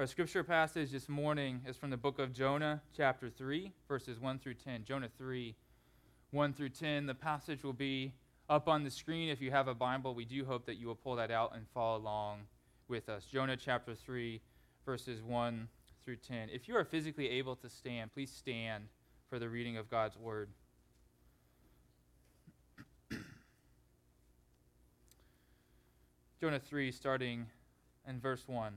Our scripture passage this morning is from the book of Jonah, chapter 3, verses 1 through 10. Jonah 3, 1 through 10. The passage will be up on the screen. If you have a Bible, we do hope that you will pull that out and follow along with us. Jonah chapter 3, verses 1 through 10. If you are physically able to stand, please stand for the reading of God's word. Jonah 3, starting in verse 1.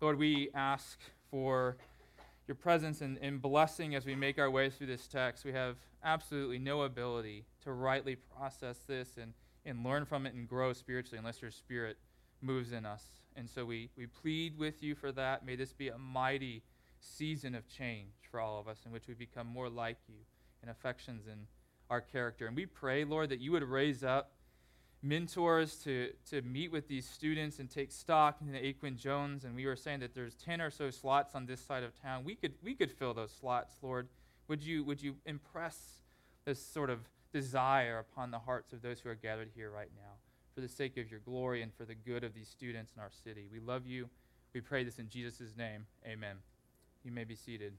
Lord, we ask for your presence and blessing as we make our way through this text. We have absolutely no ability to rightly process this and learn from it and grow spiritually unless your Spirit moves in us. And so we plead with you for that. May this be a mighty season of change for all of us, in which we become more like you in affections and our character. And we pray, Lord, that you would raise up mentors to meet with these students and take stock in the Aquin Jones, and we were saying that there's 10 or so slots on this side of town. We could fill those slots, Lord. Would you impress this sort of desire upon the hearts of those who are gathered here right now, for the sake of your glory and for the good of these students in our city. We love you. We pray this in Jesus' name. Amen. You may be seated.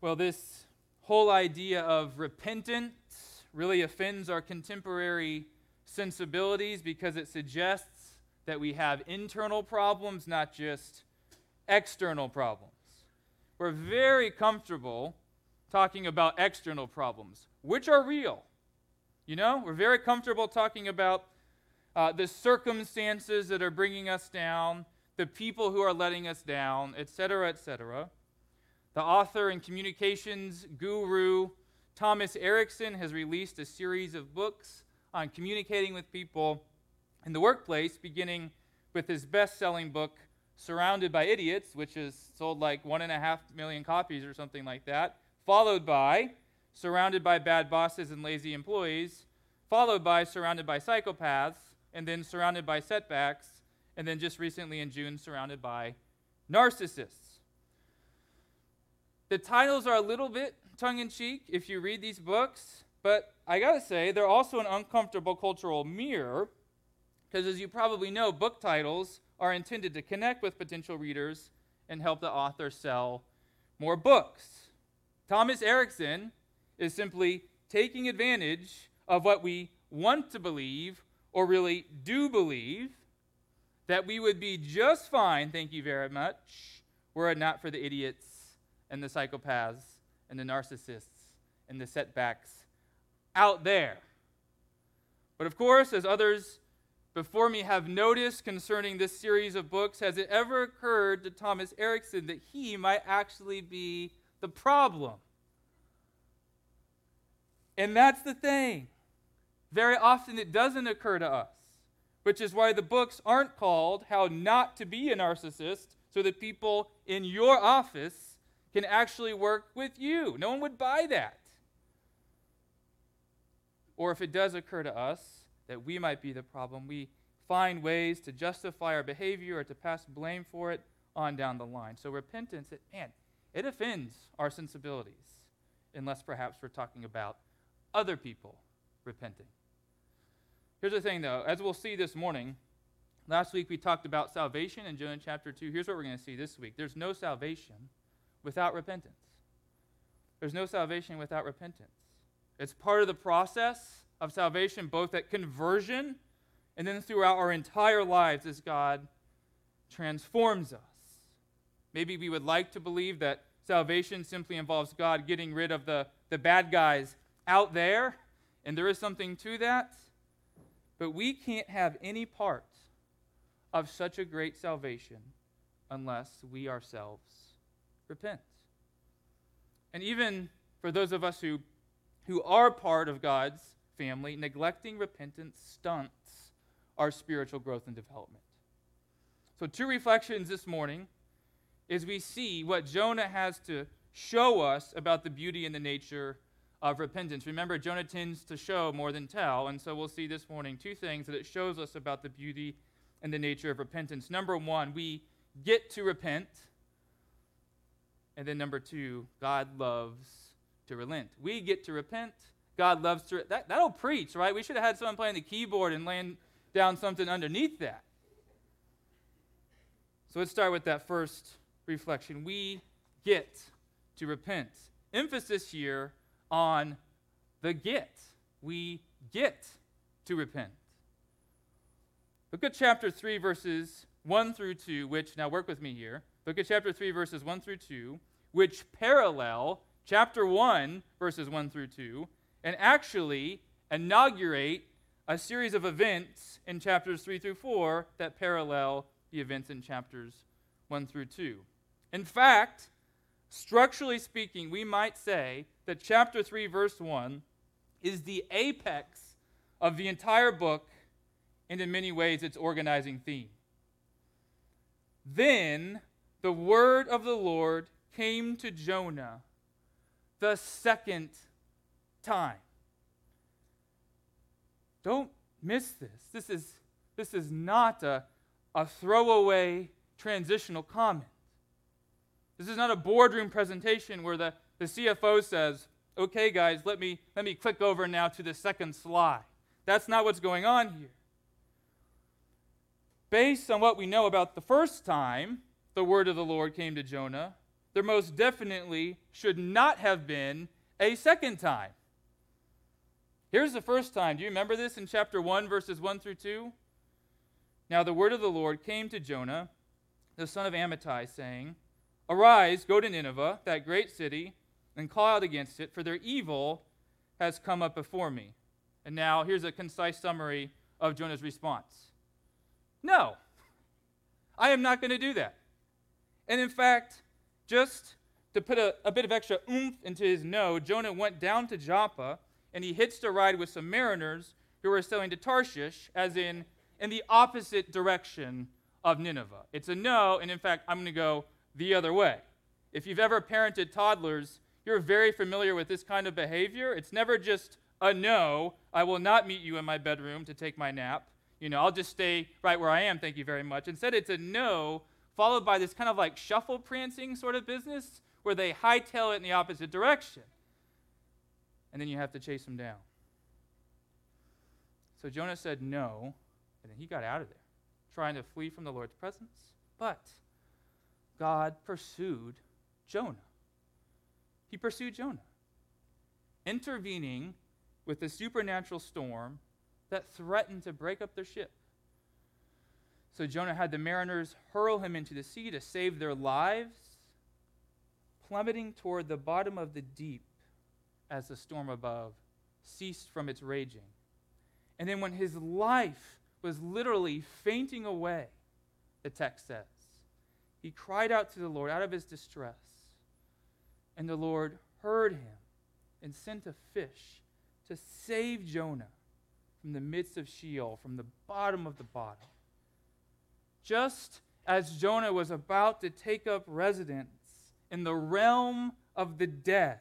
Well, this whole idea of repentance really offends our contemporary sensibilities, because it suggests that we have internal problems, not just external problems. We're very comfortable talking about external problems, which are real. You know, we're very comfortable talking about the circumstances that are bringing us down, the people who are letting us down, etc., etc. The author and communications guru Thomas Erickson has released a series of books on communicating with people in the workplace, beginning with his best-selling book, Surrounded by Idiots, which is sold like 1.5 million copies or something like that, followed by Surrounded by Bad Bosses and Lazy Employees, followed by Surrounded by Psychopaths, and then Surrounded by Setbacks, and then just recently in June, Surrounded by Narcissists. The titles are a little bit tongue-in-cheek if you read these books, but I gotta say, they're also an uncomfortable cultural mirror, because as you probably know, book titles are intended to connect with potential readers and help the author sell more books. Thomas Erickson is simply taking advantage of what we want to believe, or really do believe, that we would be just fine, thank you very much, were it not for the idiots and the psychopaths and the narcissists and the setbacks out there. But of course, as others before me have noticed concerning this series of books, has it ever occurred to Thomas Erickson that he might actually be the problem? And that's the thing. Very often it doesn't occur to us, which is why the books aren't called How Not to Be a Narcissist, so that people in your office can actually work with you. No one would buy that. Or if it does occur to us, that we might be the problem. We find ways to justify our behavior or to pass blame for it on down the line. So repentance, it offends our sensibilities, unless perhaps we're talking about other people repenting. Here's the thing, though. As we'll see this morning, last week we talked about salvation in Jonah chapter 2. Here's what we're going to see this week. There's no salvation without repentance. There's no salvation without repentance. It's part of the process of salvation, both at conversion and then throughout our entire lives as God transforms us. Maybe we would like to believe that salvation simply involves God getting rid of the bad guys out there, and there is something to that, but we can't have any part of such a great salvation unless we ourselves repent. And even for those of us who are part of God's family, neglecting repentance stunts our spiritual growth and development. So two reflections this morning is we see what Jonah has to show us about the beauty and the nature of repentance. Remember, Jonah tends to show more than tell, and so we'll see this morning two things that it shows us about the beauty and the nature of repentance. Number one, we get to repent. And then number two, God loves to relent. We get to repent. God loves to relent. That'll preach, right? We should have had someone playing the keyboard and laying down something underneath that. So let's start with that first reflection. We get to repent. Emphasis here on the get. We get to repent. Look at chapter 3, verses 1 through 2, which, now work with me here. Look at chapter 3, verses 1 through 2, which parallel chapter 1, verses 1 through 2, and actually inaugurate a series of events in chapters 3 through 4 that parallel the events in chapters 1 through 2. In fact, structurally speaking, we might say that chapter 3, verse 1 is the apex of the entire book, and in many ways, its organizing theme. Then the word of the Lord came to Jonah the second time. Don't miss this. This is not a throwaway transitional comment. This is not a boardroom presentation where the CFO says, okay, guys, let me click over now to the second slide. That's not what's going on here. Based on what we know about the first time the word of the Lord came to Jonah, there most definitely should not have been a second time. Here's the first time. Do you remember this in chapter 1, verses 1 through 2? Now the word of the Lord came to Jonah, the son of Amittai, saying, Arise, go to Nineveh, that great city, and call out against it, for their evil has come up before me. And now here's a concise summary of Jonah's response. No, I am not going to do that. And in fact, just to put a bit of extra oomph into his no, Jonah went down to Joppa, and he hitched a ride with some mariners who were sailing to Tarshish, as in the opposite direction of Nineveh. It's a no, and in fact, I'm going to go the other way. If you've ever parented toddlers, you're very familiar with this kind of behavior. It's never just a no, I will not meet you in my bedroom to take my nap. You know, I'll just stay right where I am, thank you very much. Instead, it's a no, followed by this kind of like shuffle prancing sort of business where they hightail it in the opposite direction. And then you have to chase them down. So Jonah said no, and then he got out of there, trying to flee from the Lord's presence. But God pursued Jonah. He pursued Jonah, intervening with the supernatural storm that threatened to break up their ship. So Jonah had the mariners hurl him into the sea to save their lives, plummeting toward the bottom of the deep as the storm above ceased from its raging. And then when his life was literally fainting away, the text says, he cried out to the Lord out of his distress, and the Lord heard him and sent a fish to save Jonah from the midst of Sheol, from the bottom of the bottom. Just as Jonah was about to take up residence in the realm of the dead,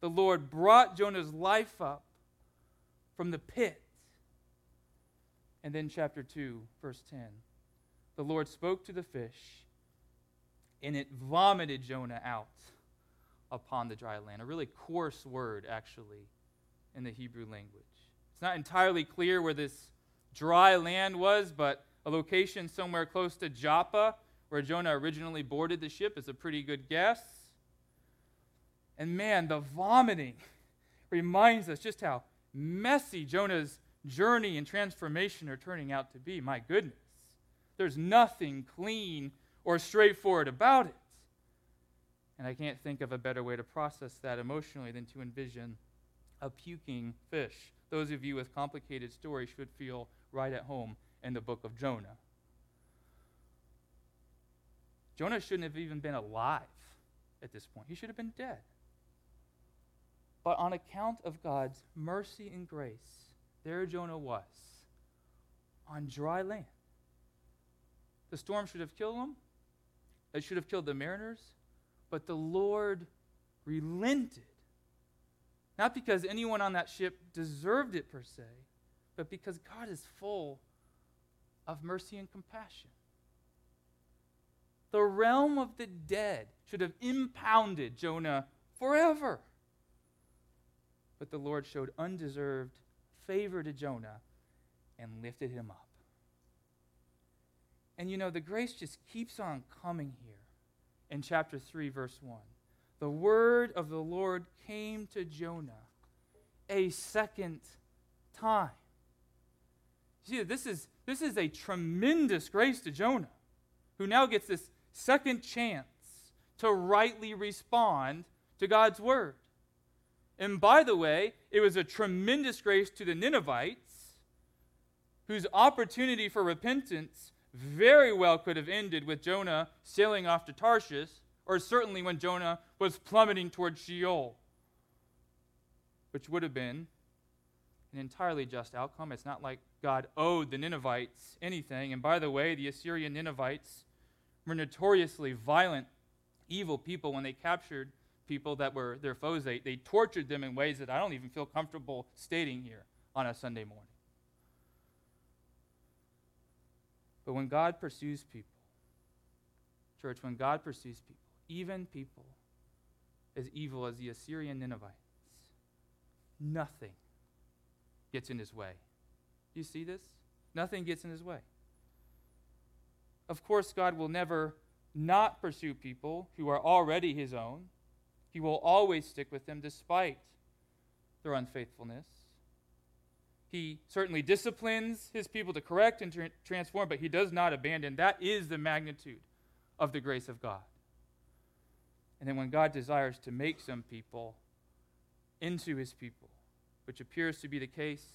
the Lord brought Jonah's life up from the pit And then chapter 2, verse 10. The Lord spoke to the fish, and it vomited Jonah out upon the dry land. A really coarse word, actually, in the Hebrew language. It's not entirely clear where this dry land was, but a location somewhere close to Joppa, where Jonah originally boarded the ship, is a pretty good guess. And man, the vomiting reminds us just how messy Jonah's journey and transformation are turning out to be. My goodness. There's nothing clean or straightforward about it. And I can't think of a better way to process that emotionally than to envision a puking fish. Those of you with complicated stories should feel right at home in the book of Jonah. Jonah shouldn't have even been alive at this point. He should have been dead. But on account of God's mercy and grace, there Jonah was, on dry land. The storm should have killed him. It should have killed the mariners. But the Lord relented. Not because anyone on that ship deserved it per se, but because God is full of mercy and compassion. The realm of the dead should have impounded Jonah forever. But the Lord showed undeserved favor to Jonah and lifted him up. And you know, the grace just keeps on coming here in chapter 3, verse 1. The word of the Lord came to Jonah a second time. See, this is a tremendous grace to Jonah, who now gets this second chance to rightly respond to God's word. And by the way, it was a tremendous grace to the Ninevites, whose opportunity for repentance very well could have ended with Jonah sailing off to Tarshish, or certainly when Jonah was plummeting toward Sheol, which would have been an entirely just outcome. It's not like God owed the Ninevites anything. And by the way, the Assyrian Ninevites were notoriously violent, evil people. When they captured people that were their foes, they tortured them in ways that I don't even feel comfortable stating here on a Sunday morning. But when God pursues people, church, when God pursues people, even people as evil as the Assyrian Ninevites, nothing gets in his way. Do you see this? Nothing gets in his way. Of course, God will never not pursue people who are already his own. He will always stick with them despite their unfaithfulness. He certainly disciplines his people to correct and transform, but he does not abandon. That is the magnitude of the grace of God. And then when God desires to make some people into his people, which appears to be the case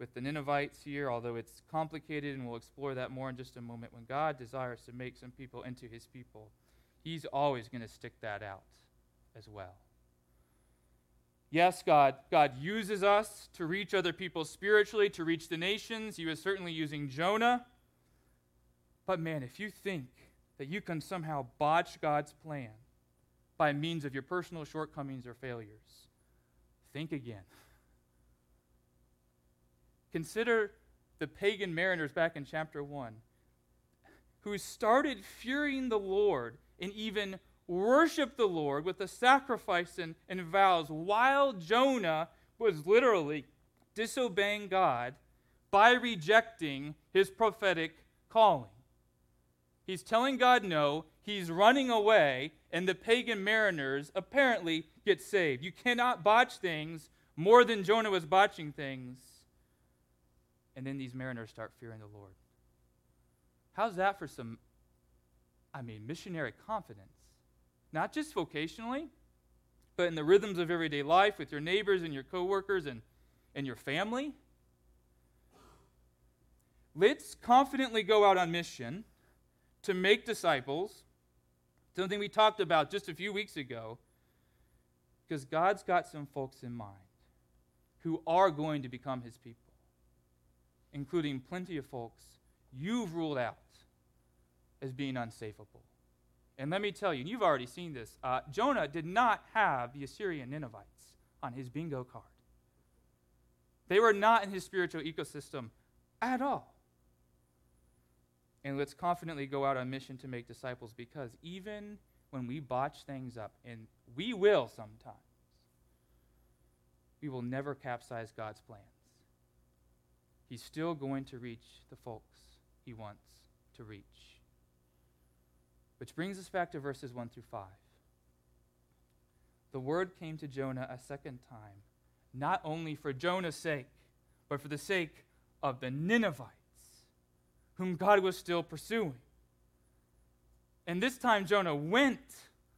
with the Ninevites here, although it's complicated, and we'll explore that more in just a moment. When God desires to make some people into his people, he's always going to stick that out as well. Yes, God uses us to reach other people spiritually, to reach the nations. He was certainly using Jonah. But man, if you think that you can somehow botch God's plan by means of your personal shortcomings or failures, think again. Consider the pagan mariners back in chapter 1, who started fearing the Lord and even worship the Lord with the sacrifice and vows, while Jonah was literally disobeying God by rejecting his prophetic calling. He's telling God no, he's running away, and the pagan mariners apparently get saved. You cannot botch things more than Jonah was botching things. And then these mariners start fearing the Lord. How's that for some, missionary confidence? Not just vocationally, but in the rhythms of everyday life with your neighbors and your coworkers and your family. Let's confidently go out on mission to make disciples, something we talked about just a few weeks ago, because God's got some folks in mind who are going to become his people, including plenty of folks you've ruled out as being unsavable. And let me tell you, and you've already seen this, Jonah did not have the Assyrian Ninevites on his bingo card. They were not in his spiritual ecosystem at all. And let's confidently go out on mission to make disciples, because even when we botch things up, and we will sometimes, we will never capsize God's plans. He's still going to reach the folks he wants to reach. Which brings us back to verses 1 through 5. The word came to Jonah a second time, not only for Jonah's sake, but for the sake of the Ninevites, whom God was still pursuing. And this time Jonah went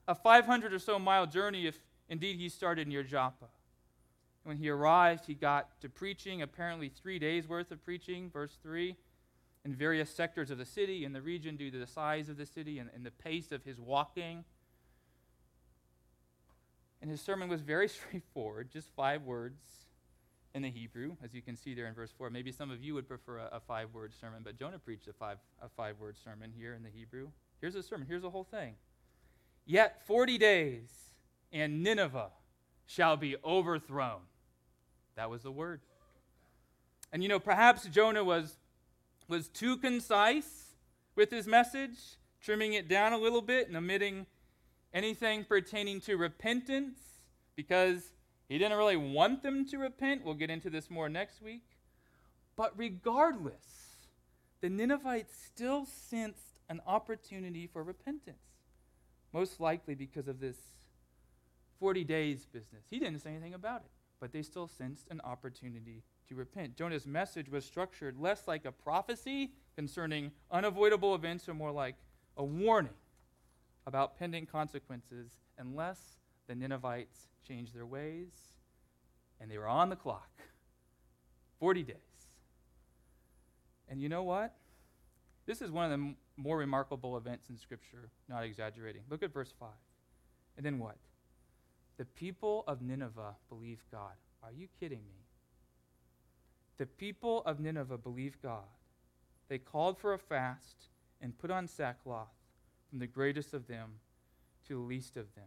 a 500 or so mile journey, if indeed he started near Joppa. When he arrived, he got to preaching, apparently 3 days' worth of preaching, verse 3, in various sectors of the city, in the region, due to the size of the city and the pace of his walking. And his sermon was very straightforward, just 5 words in the Hebrew, as you can see there in verse 4. Maybe some of you would prefer a 5-word sermon, but Jonah preached a 5-word sermon here in the Hebrew. Here's a sermon, here's the whole thing. Yet 40 days, and Nineveh shall be overthrown. That was the word. And you know, perhaps Jonah was too concise with his message, trimming it down a little bit and omitting anything pertaining to repentance, because he didn't really want them to repent. We'll get into this more next week. But regardless, the Ninevites still sensed an opportunity for repentance, most likely because of this 40 days business. He didn't say anything about it, but they still sensed an opportunity to repent. Jonah's message was structured less like a prophecy concerning unavoidable events, or more like a warning about pending consequences unless the Ninevites changed their ways, and they were on the clock. 40 days. And you know what? This is one of the more remarkable events in Scripture, not exaggerating. Look at verse 5. And then what? The people of Nineveh believed God. Are you kidding me? The people of Nineveh believed God. They called for a fast and put on sackcloth, from the greatest of them to the least of them.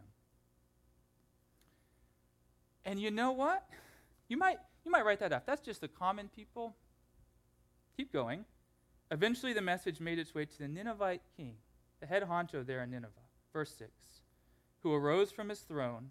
And you know what? You might write that off. That's just the common people. Keep going. Eventually the message made its way to the Ninevite king, the head honcho there in Nineveh, verse 6, who arose from his throne,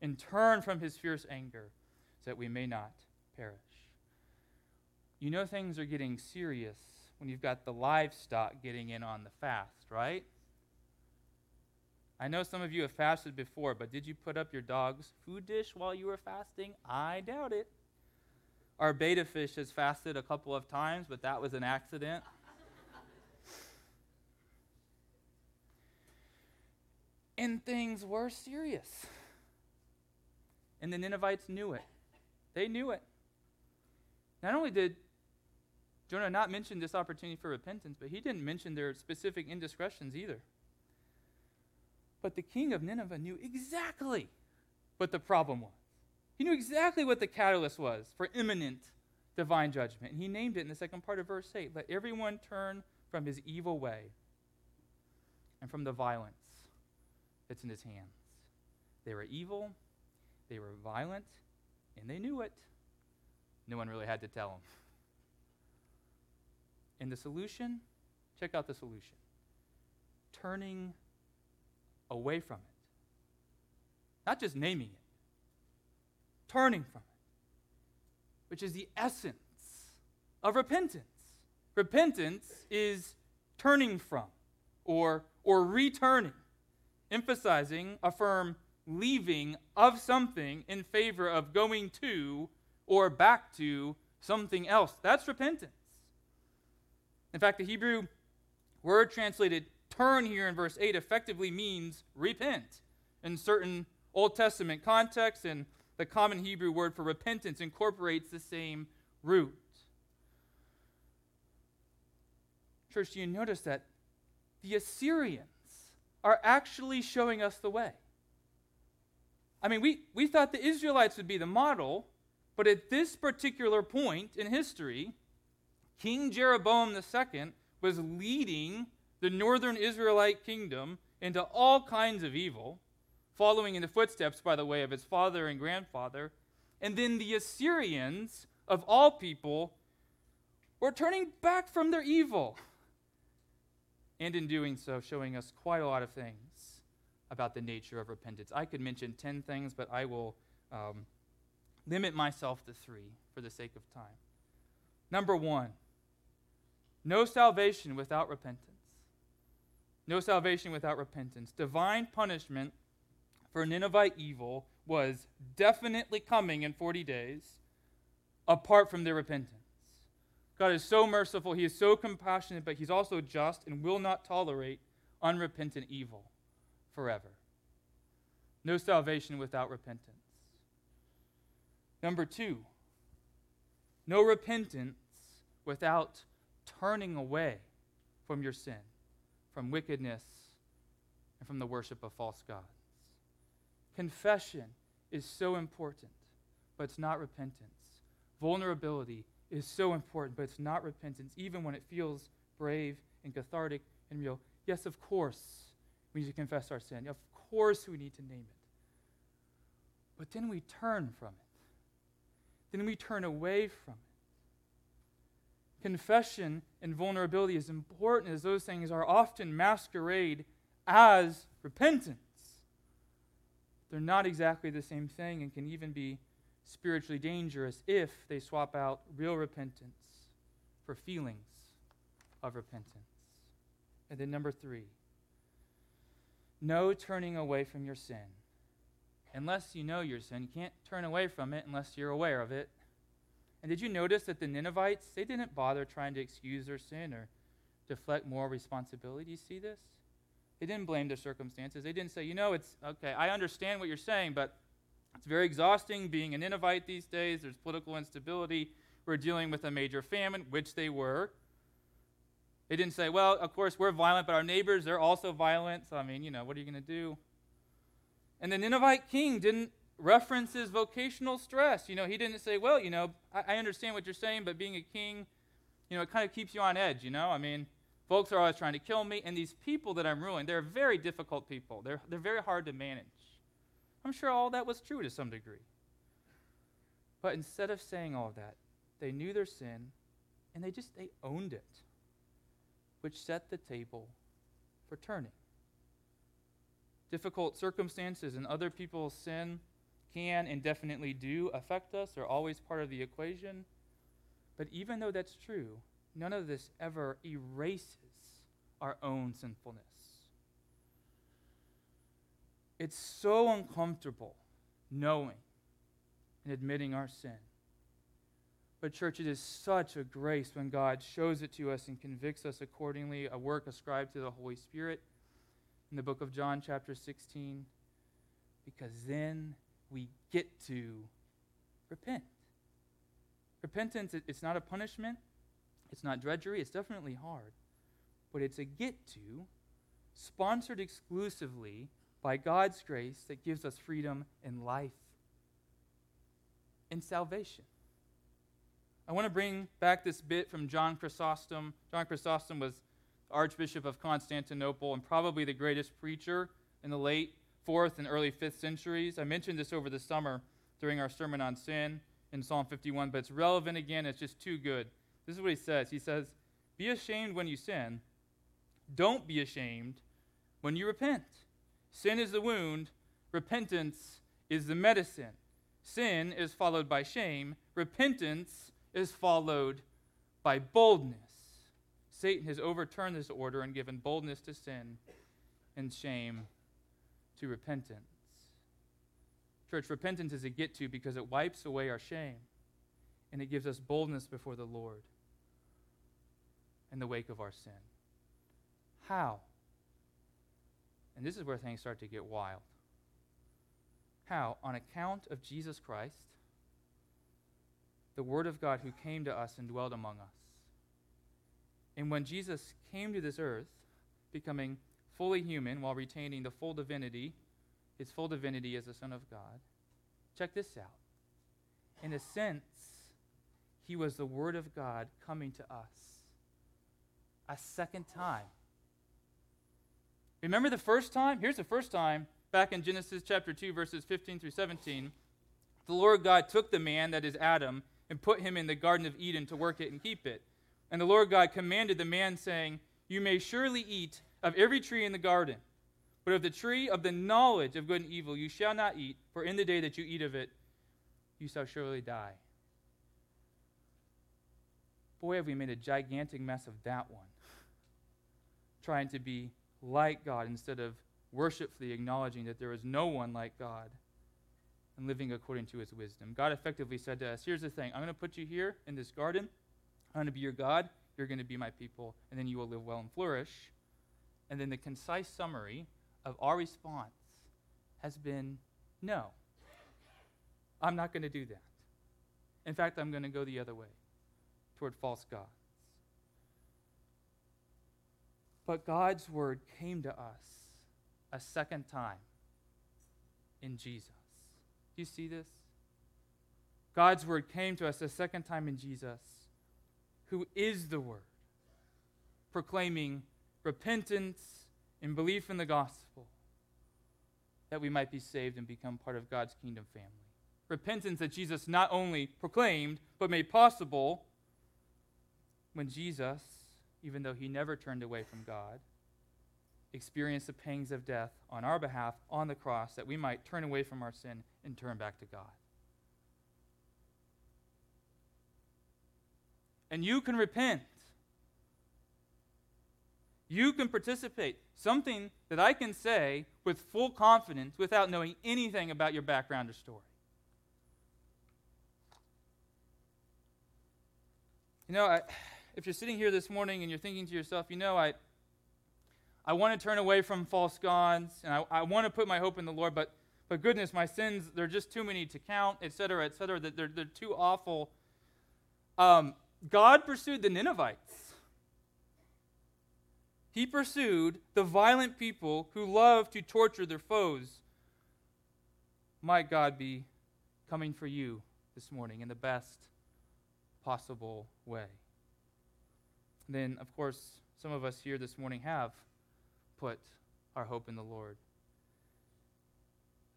and turn from his fierce anger, so that we may not perish. You know things are getting serious when you've got the livestock getting in on the fast, right? I know some of you have fasted before, but did you put up your dog's food dish while you were fasting? I doubt it. Our betta fish has fasted a couple of times, but that was an accident. And things were serious. And the Ninevites knew it. They knew it. Not only did Jonah not mention this opportunity for repentance, but he didn't mention their specific indiscretions either. But the king of Nineveh knew exactly what the problem was. He knew exactly what the catalyst was for imminent divine judgment. And he named it in the second part of verse 8. Let everyone turn from his evil way and from the violence that's in his hands. They were evil, they were violent, and they knew it. No one really had to tell them. And the solution, check out the solution. Turning away from it. Not just naming it. Turning from it. Which is the essence of repentance. Repentance is turning from or returning. Emphasizing a firm leaving of something in favor of going to or back to something else. That's repentance. In fact, the Hebrew word translated turn here in verse 8 effectively means repent in certain Old Testament contexts, and the common Hebrew word for repentance incorporates the same root. Church, do you notice that the Assyrians are actually showing us the way. I mean, we thought the Israelites would be the model, but at this particular point in history, King Jeroboam II was leading the northern Israelite kingdom into all kinds of evil, following in the footsteps, by the way, of his father and grandfather. And then the Assyrians, of all people, were turning back from their evil. And in doing so, showing us quite a lot of things about the nature of repentance. I could mention 10 things, but I will limit myself to 3 for the sake of time. Number 1, no salvation without repentance. No salvation without repentance. Divine punishment for Ninevite evil was definitely coming in 40 days apart from their repentance. God is so merciful, he is so compassionate, but he's also just and will not tolerate unrepentant evil forever. No salvation without repentance. Number 2, no repentance without turning away from your sin, from wickedness, and from the worship of false gods. Confession is so important, but it's not repentance. Vulnerability is so important, but it's not repentance, even when it feels brave and cathartic and real. Yes, of course, we need to confess our sin. Of course, we need to name it. But then we turn from it. Then we turn away from it. Confession and vulnerability, as important as those things are, often masquerade as repentance. They're not exactly the same thing and can even be spiritually dangerous if they swap out real repentance for feelings of repentance. And then number 3, no turning away from your sin. Unless you know your sin, you can't turn away from it unless you're aware of it. And did you notice that the Ninevites, they didn't bother trying to excuse their sin or deflect moral responsibility? Do you see this? They didn't blame their circumstances. They didn't say, you know, it's okay, I understand what you're saying, but it's very exhausting being a Ninevite these days. There's political instability. We're dealing with a major famine, which they were. They didn't say, well, of course, we're violent, but our neighbors, they're also violent. So, I mean, you know, what are you going to do? And the Ninevite king didn't reference his vocational stress. You know, he didn't say, well, you know, I understand what you're saying, but being a king, you know, it kind of keeps you on edge, you know? I mean, folks are always trying to kill me, and these people that I'm ruling, they're very difficult people. They're very hard to manage. I'm sure all that was true to some degree. But instead of saying all of that, they knew their sin, and they owned it, which set the table for turning. Difficult circumstances and other people's sin can and definitely do affect us. They're always part of the equation. But even though that's true, none of this ever erases our own sinfulness. It's so uncomfortable knowing and admitting our sin. But church, it is such a grace when God shows it to us and convicts us accordingly, a work ascribed to the Holy Spirit in the book of John chapter 16, because then we get to repent. Repentance, it's not a punishment. It's not drudgery. It's definitely hard. But it's a get to, sponsored exclusively by God's grace that gives us freedom and life and salvation. I want to bring back this bit from John Chrysostom. John Chrysostom was the Archbishop of Constantinople and probably the greatest preacher in the late 4th and early 5th centuries. I mentioned this over the summer during our sermon on sin in Psalm 51, but it's relevant again. It's just too good. This is what he says. He says, "Be ashamed when you sin. Don't be ashamed when you repent. Sin is the wound. Repentance is the medicine. Sin is followed by shame. Repentance is followed by boldness." Satan has overturned this order and given boldness to sin and shame to repentance. Church, repentance is a get-to because it wipes away our shame, and it gives us boldness before the Lord in the wake of our sin. How? And this is where things start to get wild. How? On account of Jesus Christ, the Word of God who came to us and dwelt among us. And when Jesus came to this earth, becoming fully human while retaining the full divinity, his full divinity as the Son of God. Check this out. In a sense, he was the Word of God coming to us a second time. Remember the first time? Here's the first time, back in Genesis chapter 2, verses 15 through 17. The Lord God took the man, that is Adam, and put him in the Garden of Eden to work it and keep it. And the Lord God commanded the man, saying, "You may surely eat of every tree in the garden, but of the tree of the knowledge of good and evil you shall not eat, for in the day that you eat of it, you shall surely die." Boy, have we made a gigantic mess of that one. Trying to be like God instead of worshipfully acknowledging that there is no one like God and living according to his wisdom. God effectively said to us, here's the thing, I'm going to put you here in this garden, I'm going to be your God, you're going to be my people, and then you will live well and flourish. And then the concise summary of our response has been, no, I'm not going to do that. In fact, I'm going to go the other way, toward false gods. But God's word came to us a second time in Jesus. Do you see this? God's word came to us a second time in Jesus, who is the word, proclaiming repentance and belief in the gospel, that we might be saved and become part of God's kingdom family. Repentance that Jesus not only proclaimed, but made possible when Jesus, even though he never turned away from God, experienced the pangs of death on our behalf on the cross, that we might turn away from our sin and turn back to God. And you can repent. You can participate. Something that I can say with full confidence without knowing anything about your background or story. You know, if you're sitting here this morning and you're thinking to yourself, you know, I want to turn away from false gods, and I want to put my hope in the Lord, but goodness, my sins, they're just too many to count, et cetera, that they're too awful. God pursued the Ninevites. He pursued the violent people who love to torture their foes. Might God be coming for you this morning in the best possible way. And then, of course, some of us here this morning have put our hope in the Lord.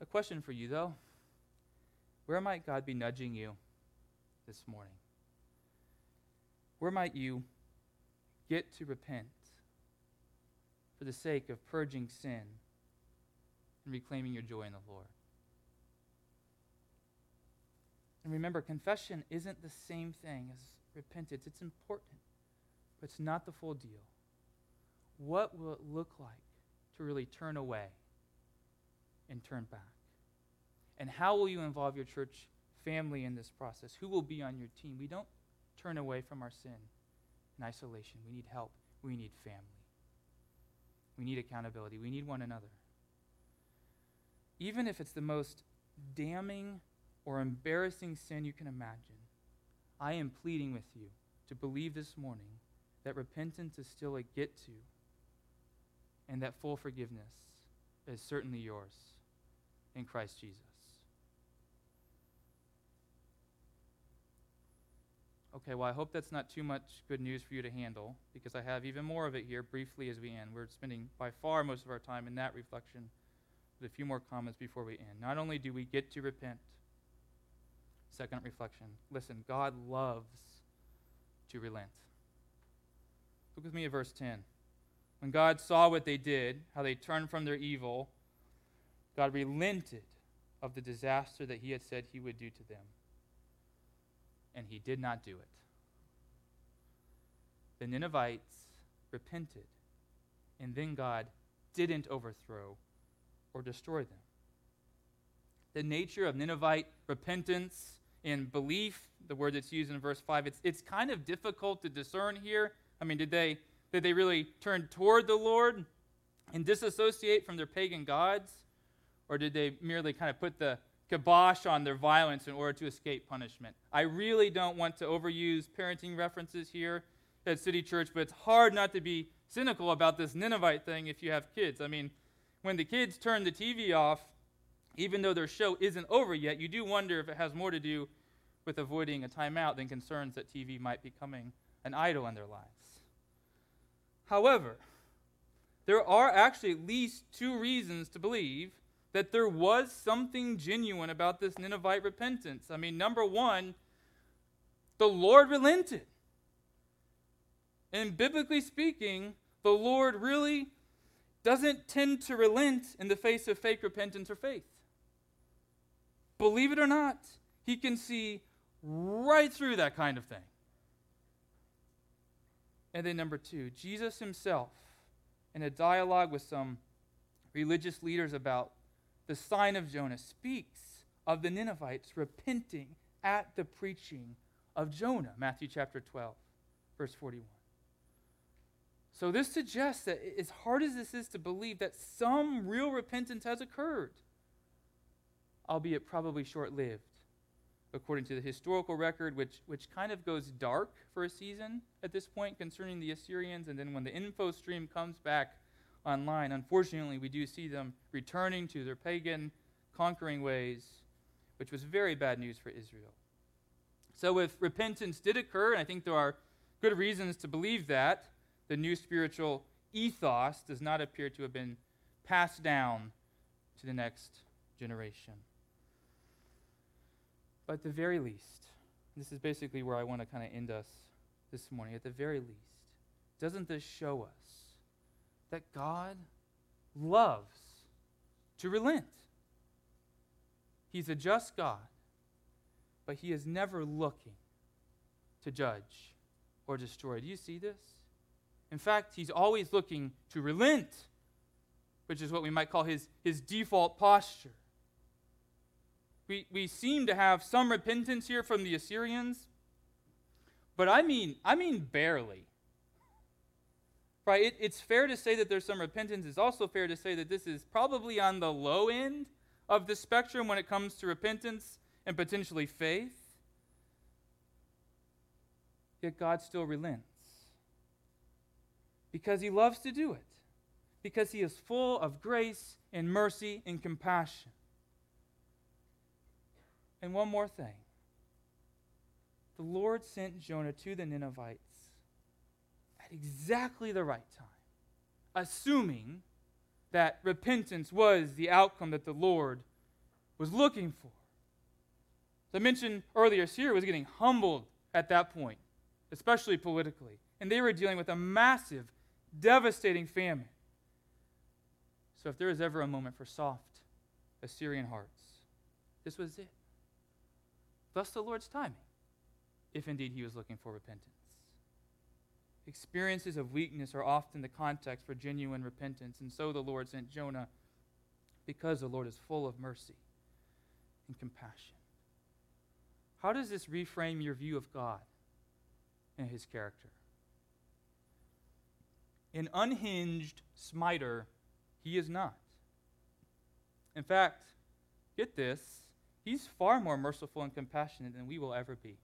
A question for you, though. Where might God be nudging you this morning? Where might you get to repent for the sake of purging sin and reclaiming your joy in the Lord? And remember, confession isn't the same thing as repentance. It's important, but it's not the full deal. What will it look like to really turn away and turn back? And how will you involve your church family in this process? Who will be on your team? We don't turn away from our sin in isolation. We need help. We need family. We need accountability. We need one another. Even if it's the most damning or embarrassing sin you can imagine, I am pleading with you to believe this morning that repentance is still a get to, and that full forgiveness is certainly yours in Christ Jesus. Okay, well, I hope that's not too much good news for you to handle, because I have even more of it here briefly as we end. We're spending by far most of our time in that reflection, with a few more comments before we end. Not only do we get to repent, second reflection. Listen, God loves to relent. Look with me at verse 10. When God saw what they did, how they turned from their evil, God relented of the disaster that he had said he would do to them. And he did not do it. The Ninevites repented, and then God didn't overthrow or destroy them. The nature of Ninevite repentance and belief, the word that's used in verse 5, it's kind of difficult to discern here. I mean, did they really turn toward the Lord and disassociate from their pagan gods? Or did they merely kind of put the kibosh on their violence in order to escape punishment? I really don't want to overuse parenting references here. that city church, but it's hard not to be cynical about this Ninevite thing if you have kids. I mean, when the kids turn the TV off, even though their show isn't over yet, you do wonder if it has more to do with avoiding a timeout than concerns that TV might be becoming an idol in their lives. However, there are actually at least two reasons to believe that there was something genuine about this Ninevite repentance. I mean, number one, the Lord relented. And biblically speaking, the Lord really doesn't tend to relent in the face of fake repentance or faith. Believe it or not, he can see right through that kind of thing. And then number two, Jesus himself, in a dialogue with some religious leaders about the sign of Jonah, speaks of the Ninevites repenting at the preaching of Jonah, Matthew chapter 12, verse 41. So this suggests that as hard as this is to believe, that some real repentance has occurred, albeit probably short-lived, according to the historical record, which kind of goes dark for a season at this point concerning the Assyrians, and then when the info stream comes back online, unfortunately, we do see them returning to their pagan conquering ways, which was very bad news for Israel. So if repentance did occur, and I think there are good reasons to believe that, the new spiritual ethos does not appear to have been passed down to the next generation. But at the very least, this is basically where I want to kind of end us this morning, at the very least, doesn't this show us that God loves to relent? He's a just God, but he is never looking to judge or destroy. Do you see this? In fact, he's always looking to relent, which is what we might call his default posture. We seem to have some repentance here from the Assyrians, but I mean barely. Right? It's fair to say that there's some repentance. It's also fair to say that this is probably on the low end of the spectrum when it comes to repentance and potentially faith. Yet God still relents. Because he loves to do it. Because he is full of grace and mercy and compassion. And one more thing. The Lord sent Jonah to the Ninevites at exactly the right time, assuming that repentance was the outcome that the Lord was looking for. As I mentioned earlier, Syria was getting humbled at that point, especially politically. And they were dealing with a massive, devastating famine. So if there was ever a moment for soft Assyrian hearts, this was it. Thus the Lord's timing, if indeed he was looking for repentance. Experiences of weakness are often the context for genuine repentance, and so the Lord sent Jonah, because the Lord is full of mercy and compassion. How does this reframe your view of God and his character? An unhinged smiter, he is not. In fact, get this, he's far more merciful and compassionate than we will ever be.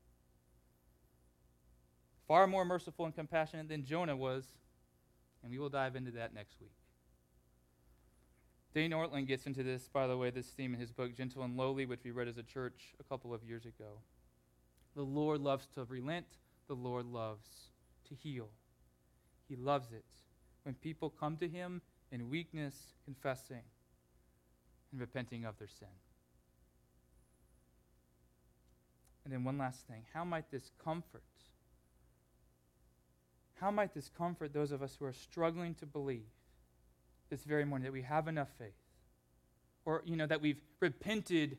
Far more merciful and compassionate than Jonah was, and we will dive into that next week. Dane Ortlund gets into this, by the way, this theme in his book, Gentle and Lowly, which we read as a church a couple of years ago. The Lord loves to relent. The Lord loves to heal. He loves it when people come to him in weakness, confessing and repenting of their sin. And then one last thing. How might this comfort those of us who are struggling to believe this very morning that we have enough faith, or, that we've repented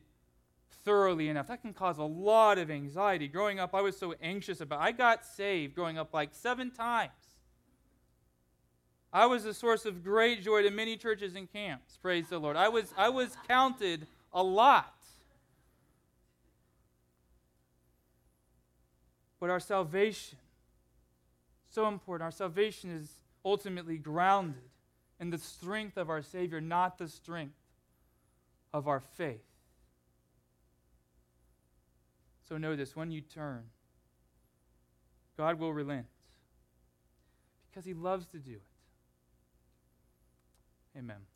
thoroughly enough? That can cause a lot of anxiety. Growing up, I was so anxious about it. I got saved growing up like 7 times. I was a source of great joy to many churches and camps. Praise the Lord. I was counted a lot. But our salvation, so important, our salvation is ultimately grounded in the strength of our Savior, not the strength of our faith. So know this, when you turn, God will relent. because he loves to do it. Amen.